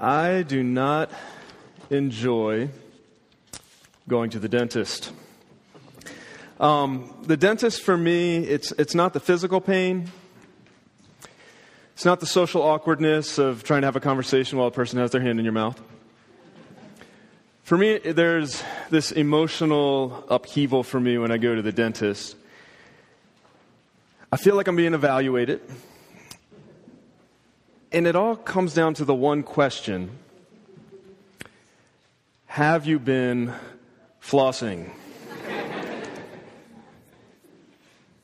I do not enjoy going to the dentist. The dentist for me, it's not the physical pain. It's not the social awkwardness of trying to have a conversation while a person has their hand in your mouth. For me, there's this emotional upheaval for me when I go to the dentist. I feel like I'm being evaluated. And it all comes down to the one question. Have you been flossing?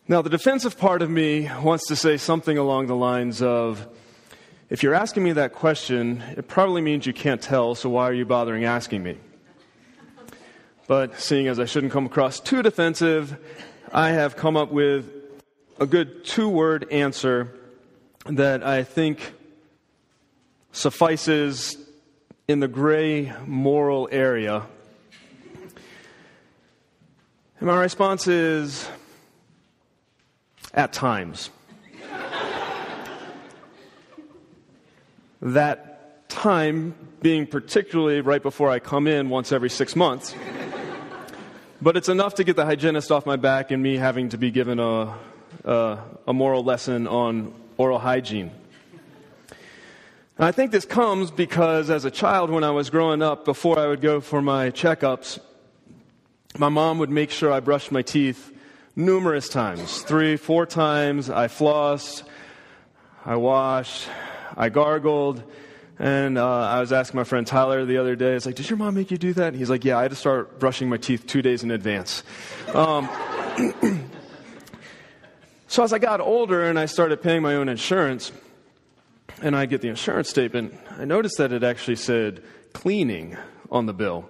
Now, the defensive part of me wants to say something along the lines of, if you're asking me that question, it probably means you can't tell, so why are you bothering asking me? But seeing as I shouldn't come across too defensive, I have come up with a good two-word answer that I think suffices in the gray moral area. And my response is, at times. That time being particularly right before I come in once every 6 months. But it's enough to get the hygienist off my back and me having to be given a moral lesson on oral hygiene. And I think this comes because as a child when I was growing up, before I would go for my checkups, my mom would make sure I brushed my teeth numerous times, 3-4 times. I flossed, I washed, I gargled, and I was asking my friend Tyler the other day, it's like, did your mom make you do that? And he's like, yeah, I had to start brushing my teeth 2 days in advance. So as I got older and I started paying my own insurance, and I get the insurance statement, I noticed that it actually said cleaning on the bill.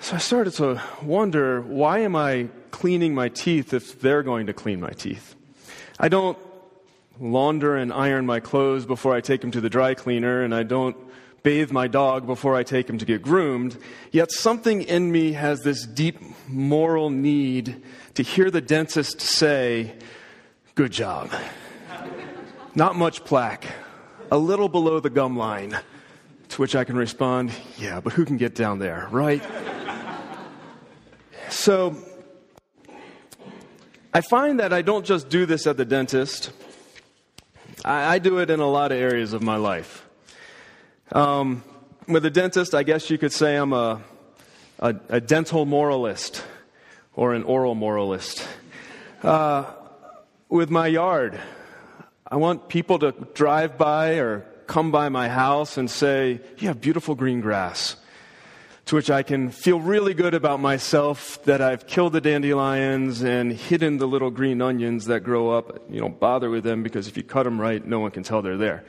So I started to wonder, why am I cleaning my teeth if they're going to clean my teeth? I don't launder and iron my clothes before I take them to the dry cleaner, and I don't bathe my dog before I take him to get groomed. Yet something in me has this deep moral need to hear the dentist say, good job. Not much plaque. A little below the gum line. To which I can respond, yeah, but who can get down there, right? So, I find that I don't just do this at the dentist. I do it in a lot of areas of my life. With the dentist, I guess you could say I'm a dental moralist or an oral moralist. With my yard, I want people to drive by or come by my house and say, you have beautiful green grass. To which I can feel really good about myself that I've killed the dandelions and hidden the little green onions that grow up. You don't bother with them because if you cut them right, no one can tell they're there.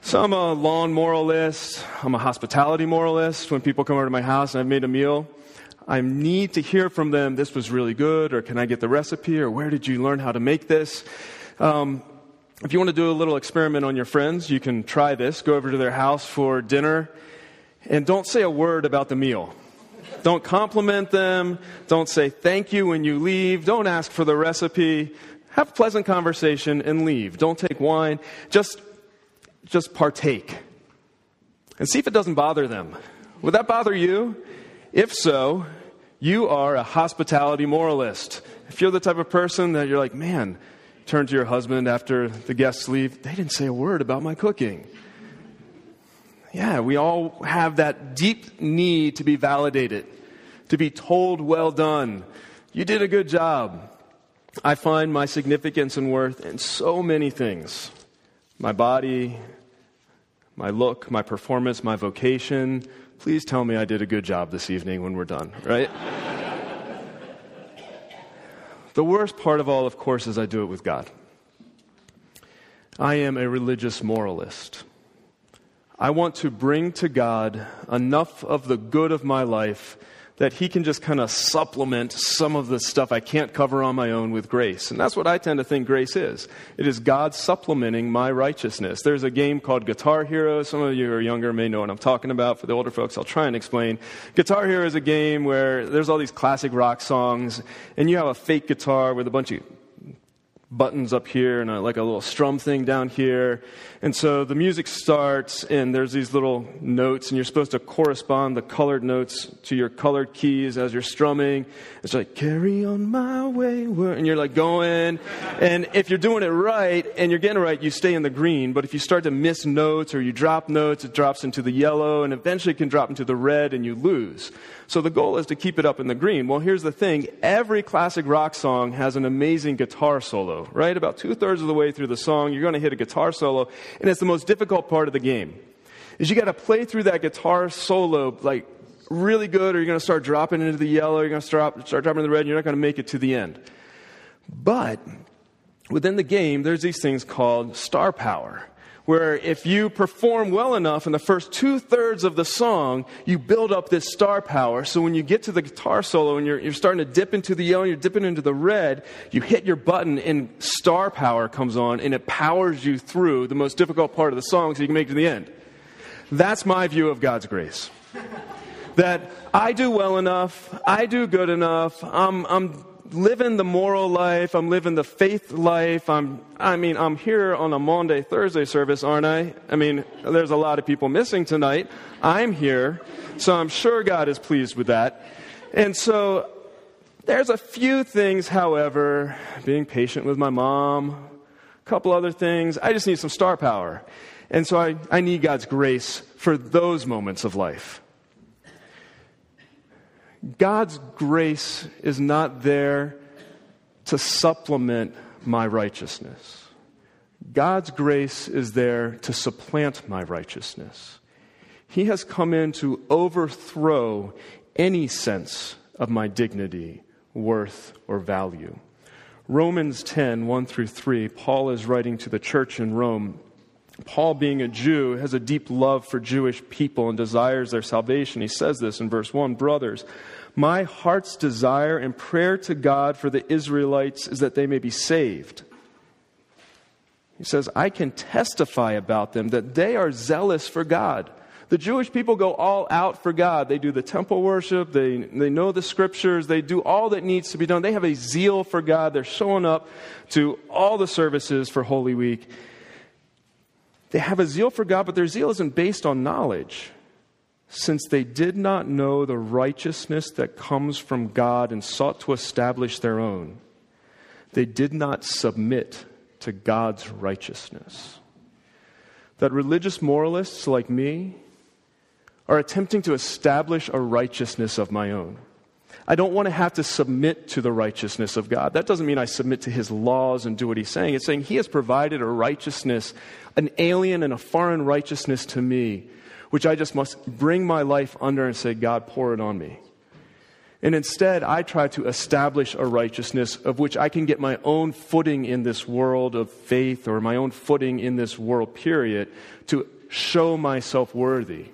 So I'm a lawn moralist. I'm a hospitality moralist. When people come over to my house and I've made a meal, I need to hear from them, this was really good, or can I get the recipe, or where did you learn how to make this? If you want to do a little experiment on your friends, you can try this. Go over to their house for dinner and don't say a word about the meal. Don't compliment them. Don't say thank you when you leave. Don't ask for the recipe. Have a pleasant conversation and leave. Don't take wine. Just partake. And see if it doesn't bother them. Would that bother you? If so, you are a hospitality moralist. If you're the type of person that you're like, man, turn to your husband after the guests leave. They didn't say a word about my cooking. Yeah, we all have that deep need to be validated, to be told, well done. You did a good job. I find my significance and worth in so many things. My body, my look, my performance, my vocation. Please tell me I did a good job this evening when we're done, right? The worst part of all, of course, is I do it with God. I am a religious moralist. I want to bring to God enough of the good of my life that He can just kind of supplement some of the stuff I can't cover on my own with grace. And that's what I tend to think grace is. It is God supplementing my righteousness. There's a game called Guitar Hero. Some of you who are younger may know what I'm talking about. For the older folks, I'll try and explain. Guitar Hero is a game where there's all these classic rock songs, and you have a fake guitar with a bunch of buttons up here and a little strum thing down here. And so the music starts and there's these little notes and you're supposed to correspond the colored notes to your colored keys as you're strumming. It's like, carry on my way. And you're like going. And if you're doing it right and you're getting it right, you stay in the green. But if you start to miss notes or you drop notes, it drops into the yellow and eventually can drop into the red and you lose. So the goal is to keep it up in the green. Well, here's the thing. Every classic rock song has an amazing guitar solo. Right? About 2/3 of the way through the song, you're going to hit a guitar solo, and it's the most difficult part of the game. Is you got to play through that guitar solo like really good, or you're going to start dropping into the yellow, you're going to start dropping into the red, and you're not going to make it to the end. But within the game, there's these things called star power, where if you perform well enough in the first 2/3 of the song, you build up this star power. So when you get to the guitar solo and you're starting to dip into the yellow and you're dipping into the red, you hit your button and star power comes on and it powers you through the most difficult part of the song so you can make it to the end. That's my view of God's grace. That I do well enough, I do good enough, I'm living the moral life, I'm living the faith life, I'm here on a Maundy Thursday service, aren't I? I mean, there's a lot of people missing tonight. I'm here, so I'm sure God is pleased with that. And so there's a few things, however, being patient with my mom, a couple other things. I just need some star power. And so I need God's grace for those moments of life. God's grace is not there to supplement my righteousness. God's grace is there to supplant my righteousness. He has come in to overthrow any sense of my dignity, worth, or value. Romans 10, 1-3, Paul is writing to the church in Rome. Paul, being a Jew, has a deep love for Jewish people and desires their salvation. He says this in verse 1, "Brothers, my heart's desire and prayer to God for the Israelites is that they may be saved." He says, "I can testify about them that they are zealous for God." The Jewish people go all out for God. They do the temple worship. They know the scriptures. They do all that needs to be done. They have a zeal for God. They're showing up to all the services for Holy Week. They have a zeal for God, but their zeal isn't based on knowledge, since they did not know the righteousness that comes from God and sought to establish their own. They did not submit to God's righteousness. That religious moralists like me are attempting to establish a righteousness of my own. I don't want to have to submit to the righteousness of God. That doesn't mean I submit to his laws and do what he's saying. It's saying he has provided a righteousness, an alien and a foreign righteousness to me, which I just must bring my life under and say, God, pour it on me. And instead, I try to establish a righteousness of which I can get my own footing in this world of faith or my own footing in this world, period, to show myself worthy.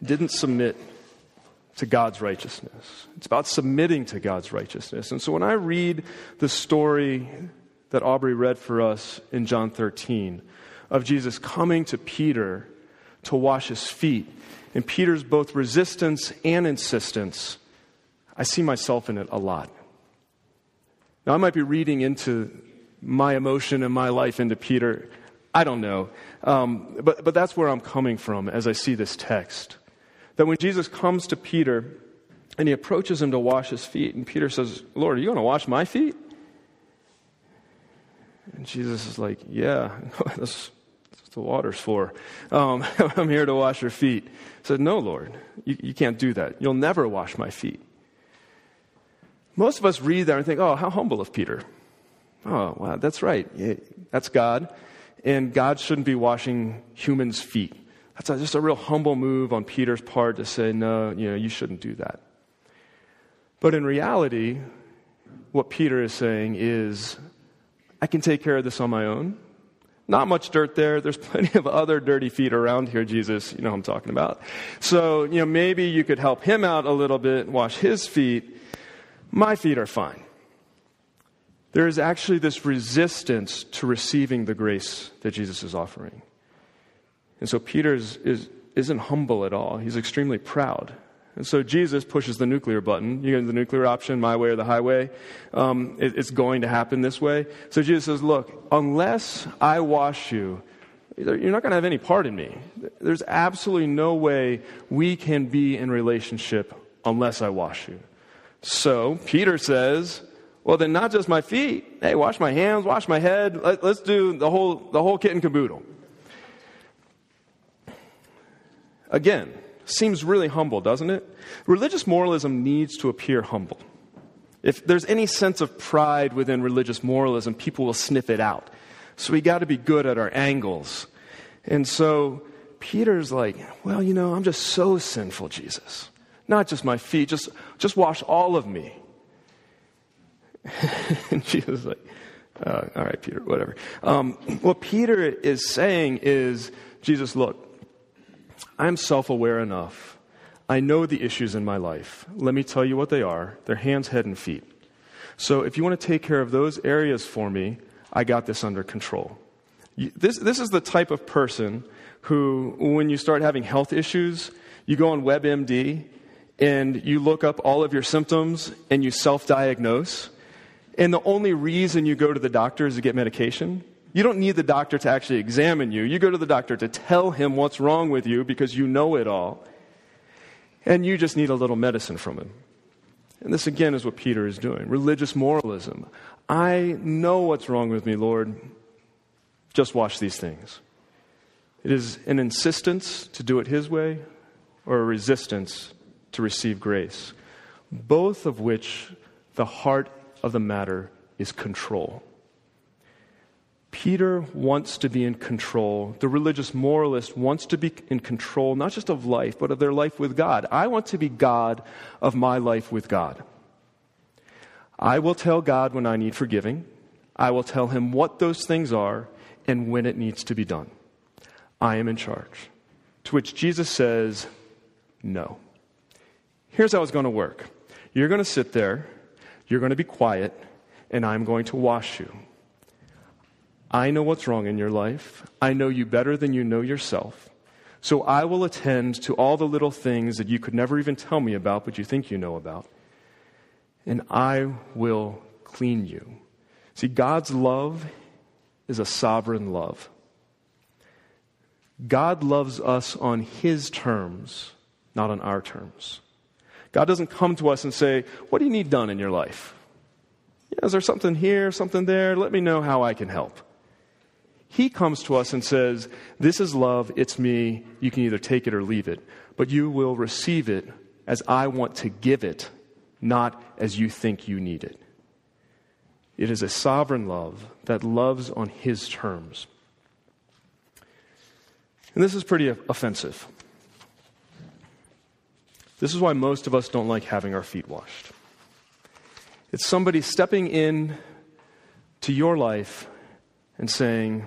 Didn't submit to God's righteousness. It's about submitting to God's righteousness. And so when I read the story that Aubrey read for us in John 13 of Jesus coming to Peter to wash his feet, and Peter's both resistance and insistence, I see myself in it a lot. Now, I might be reading into my emotion and my life into Peter. I don't know. But that's where I'm coming from as I see this text. That when Jesus comes to Peter and he approaches him to wash his feet, and Peter says, "Lord, are you going to wash my feet?" And Jesus is like, "Yeah, that's what the water's for. I'm here to wash your feet." He said, "No, Lord, you can't do that. You'll never wash my feet." Most of us read that and think, "Oh, how humble of Peter. Oh, wow, that's right. Yeah, that's God. And God shouldn't be washing humans' feet." That's just a real humble move on Peter's part to say, "No, you shouldn't do that." But in reality, what Peter is saying is, I can take care of this on my own. Not much dirt there. There's plenty of other dirty feet around here, Jesus. You know what I'm talking about. So, maybe you could help him out a little bit, wash his feet. My feet are fine. There is actually this resistance to receiving the grace that Jesus is offering. And so Peter isn't humble at all. He's extremely proud. And so Jesus pushes the nuclear button. You get the nuclear option, my way or the highway. It's going to happen this way. So Jesus says, look, unless I wash you, you're not going to have any part in me. There's absolutely no way we can be in relationship unless I wash you. So Peter says, well, then not just my feet. Hey, wash my hands, wash my head. Let's do the whole kit and caboodle. Again, seems really humble, doesn't it? Religious moralism needs to appear humble. If there's any sense of pride within religious moralism, people will sniff it out. So we got to be good at our angles. And so Peter's like, well, you know, I'm just so sinful, Jesus. Not just my feet, just wash all of me. And Jesus is like, all right, Peter, whatever. What Peter is saying is, Jesus, look, I'm self-aware enough. I know the issues in my life. Let me tell you what they are. They're hands, head, and feet. So if you want to take care of those areas for me, I got this under control. This is the type of person who, when you start having health issues, you go on WebMD and you look up all of your symptoms and you self-diagnose. And the only reason you go to the doctor is to get medication. You don't need the doctor to actually examine you. You go to the doctor to tell him what's wrong with you because you know it all. And you just need a little medicine from him. And this, again, is what Peter is doing. Religious moralism. I know what's wrong with me, Lord. Just wash these things. It is an insistence to do it his way or a resistance to receive grace, both of which the heart of the matter is control. Peter wants to be in control. The religious moralist wants to be in control, not just of life, but of their life with God. I want to be God of my life with God. I will tell God when I need forgiving. I will tell him what those things are and when it needs to be done. I am in charge. To which Jesus says, no. Here's how it's going to work. You're going to sit there, you're going to be quiet, and I'm going to wash you. I know what's wrong in your life. I know you better than you know yourself. So I will attend to all the little things that you could never even tell me about, but you think you know about. And I will clean you. See, God's love is a sovereign love. God loves us on his terms, not on our terms. God doesn't come to us and say, what do you need done in your life? Yeah, is there something here, something there? Let me know how I can help. He comes to us and says, this is love, it's me, you can either take it or leave it, but you will receive it as I want to give it, not as you think you need it. It is a sovereign love that loves on his terms. And this is pretty offensive. This is why most of us don't like having our feet washed. It's somebody stepping in to your life and saying,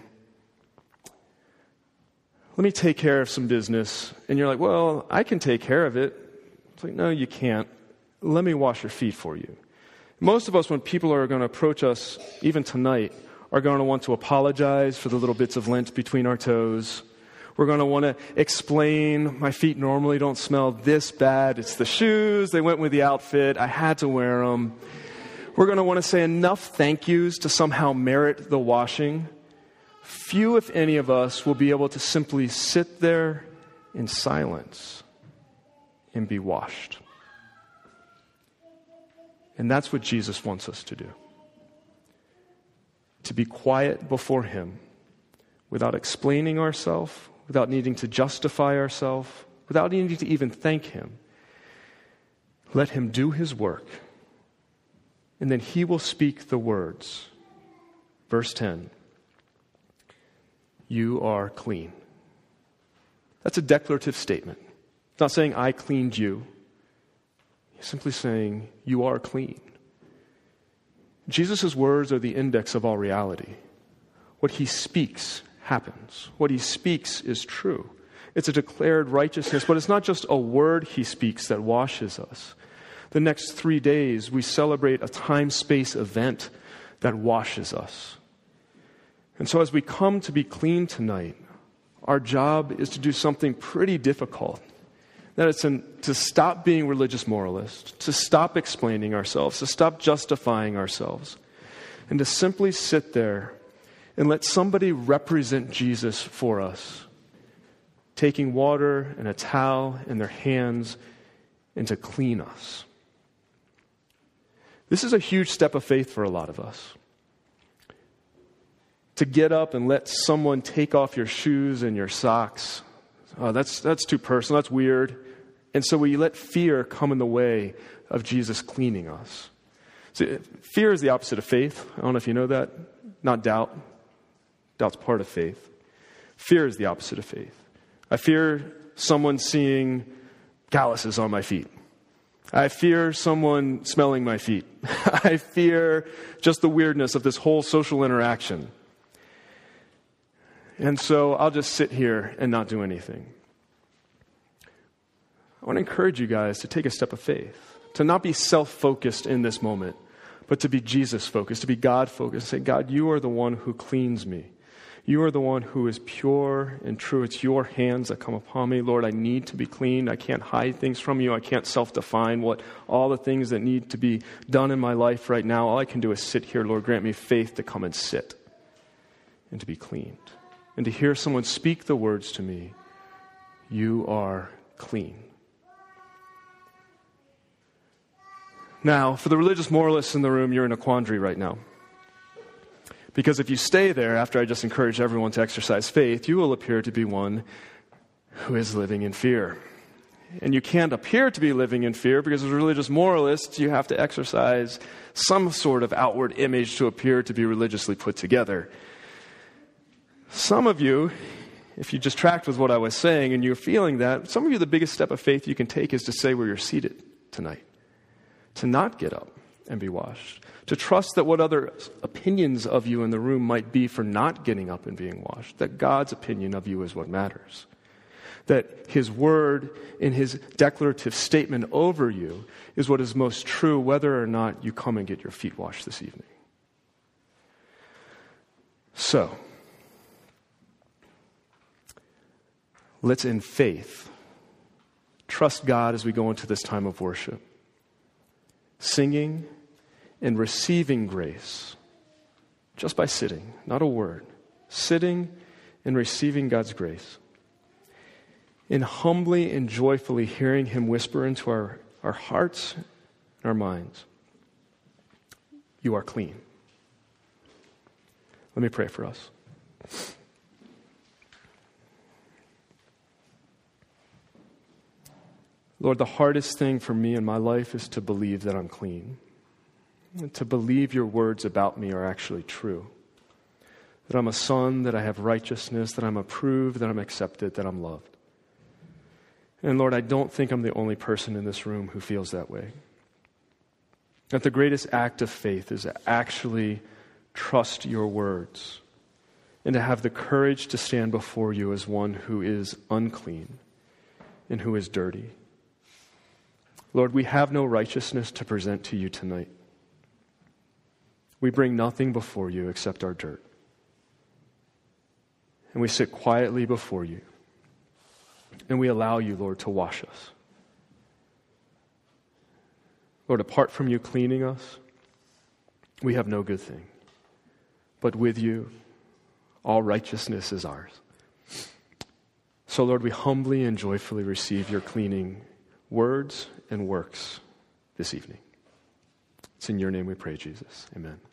let me take care of some business. And you're like, well, I can take care of it. It's like, no, you can't. Let me wash your feet for you. Most of us, when people are going to approach us, even tonight, are going to want to apologize for the little bits of lint between our toes. We're going to want to explain, my feet normally don't smell this bad. It's the shoes. They went with the outfit. I had to wear them. We're going to want to say enough thank yous to somehow merit the washing. Few, if any, of us will be able to simply sit there in silence and be washed. And that's what Jesus wants us to do. To be quiet before him without explaining ourselves, without needing to justify ourselves, without needing to even thank him. Let him do his work. And then he will speak the words. Verse 10. You are clean. That's a declarative statement. It's not saying I cleaned you. He's simply saying you are clean. Jesus' words are the index of all reality. What he speaks happens. What he speaks is true. It's a declared righteousness, but it's not just a word he speaks that washes us. The next 3 days, we celebrate a time-space event that washes us. And so as we come to be clean tonight, our job is to do something pretty difficult. that it's to stop being religious moralists, to stop explaining ourselves, to stop justifying ourselves, and to simply sit there and let somebody represent Jesus for us, taking water and a towel in their hands and to clean us. This is a huge step of faith for a lot of us. To get up and let someone take off your shoes and your socks, oh, that's too personal, that's weird. And so we let fear come in the way of Jesus cleaning us. See, fear is the opposite of faith. I don't know if you know that. Not doubt. Doubt's part of faith. Fear is the opposite of faith. I fear someone seeing calluses on my feet. I fear someone smelling my feet. I fear just the weirdness of this whole social interaction. And so I'll just sit here and not do anything. I want to encourage you guys to take a step of faith, to not be self-focused in this moment, but to be Jesus-focused, to be God-focused. Say, God, you are the one who cleans me. You are the one who is pure and true. It's your hands that come upon me. Lord, I need to be cleaned. I can't hide things from you. I can't self-define what all the things that need to be done in my life right now. All I can do is sit here. Lord, grant me faith to come and sit and to be cleaned and to hear someone speak the words to me, you are clean. Now, for the religious moralists in the room, you're in a quandary right now. Because if you stay there after I just encourage everyone to exercise faith, you will appear to be one who is living in fear. And you can't appear to be living in fear because as a religious moralist, you have to exercise some sort of outward image to appear to be religiously put together. Some of you, if you just tracked with what I was saying and you're feeling that, some of you the biggest step of faith you can take is to say where you're seated tonight, to not get up and be washed, to trust that what other opinions of you in the room might be for not getting up and being washed, that God's opinion of you is what matters, that his word in his declarative statement over you is what is most true, whether or not you come and get your feet washed this evening. So, let's in faith trust God as we go into this time of worship, singing and receiving grace just by sitting, not a word, sitting and receiving God's grace, and humbly and joyfully hearing him whisper into our hearts and our minds, you are clean. Let me pray for us. Lord, the hardest thing for me in my life is to believe that I'm clean. To believe your words about me are actually true. That I'm a son, that I have righteousness, that I'm approved, that I'm accepted, that I'm loved. And Lord, I don't think I'm the only person in this room who feels that way. That the greatest act of faith is to actually trust your words and to have the courage to stand before you as one who is unclean and who is dirty. Lord, we have no righteousness to present to you tonight. We bring nothing before you except our dirt. And we sit quietly before you. And we allow you, Lord, to wash us. Lord, apart from you cleaning us, we have no good thing. But with you, all righteousness is ours. So, Lord, we humbly and joyfully receive your cleaning words and works this evening. It's in your name we pray, Jesus. Amen.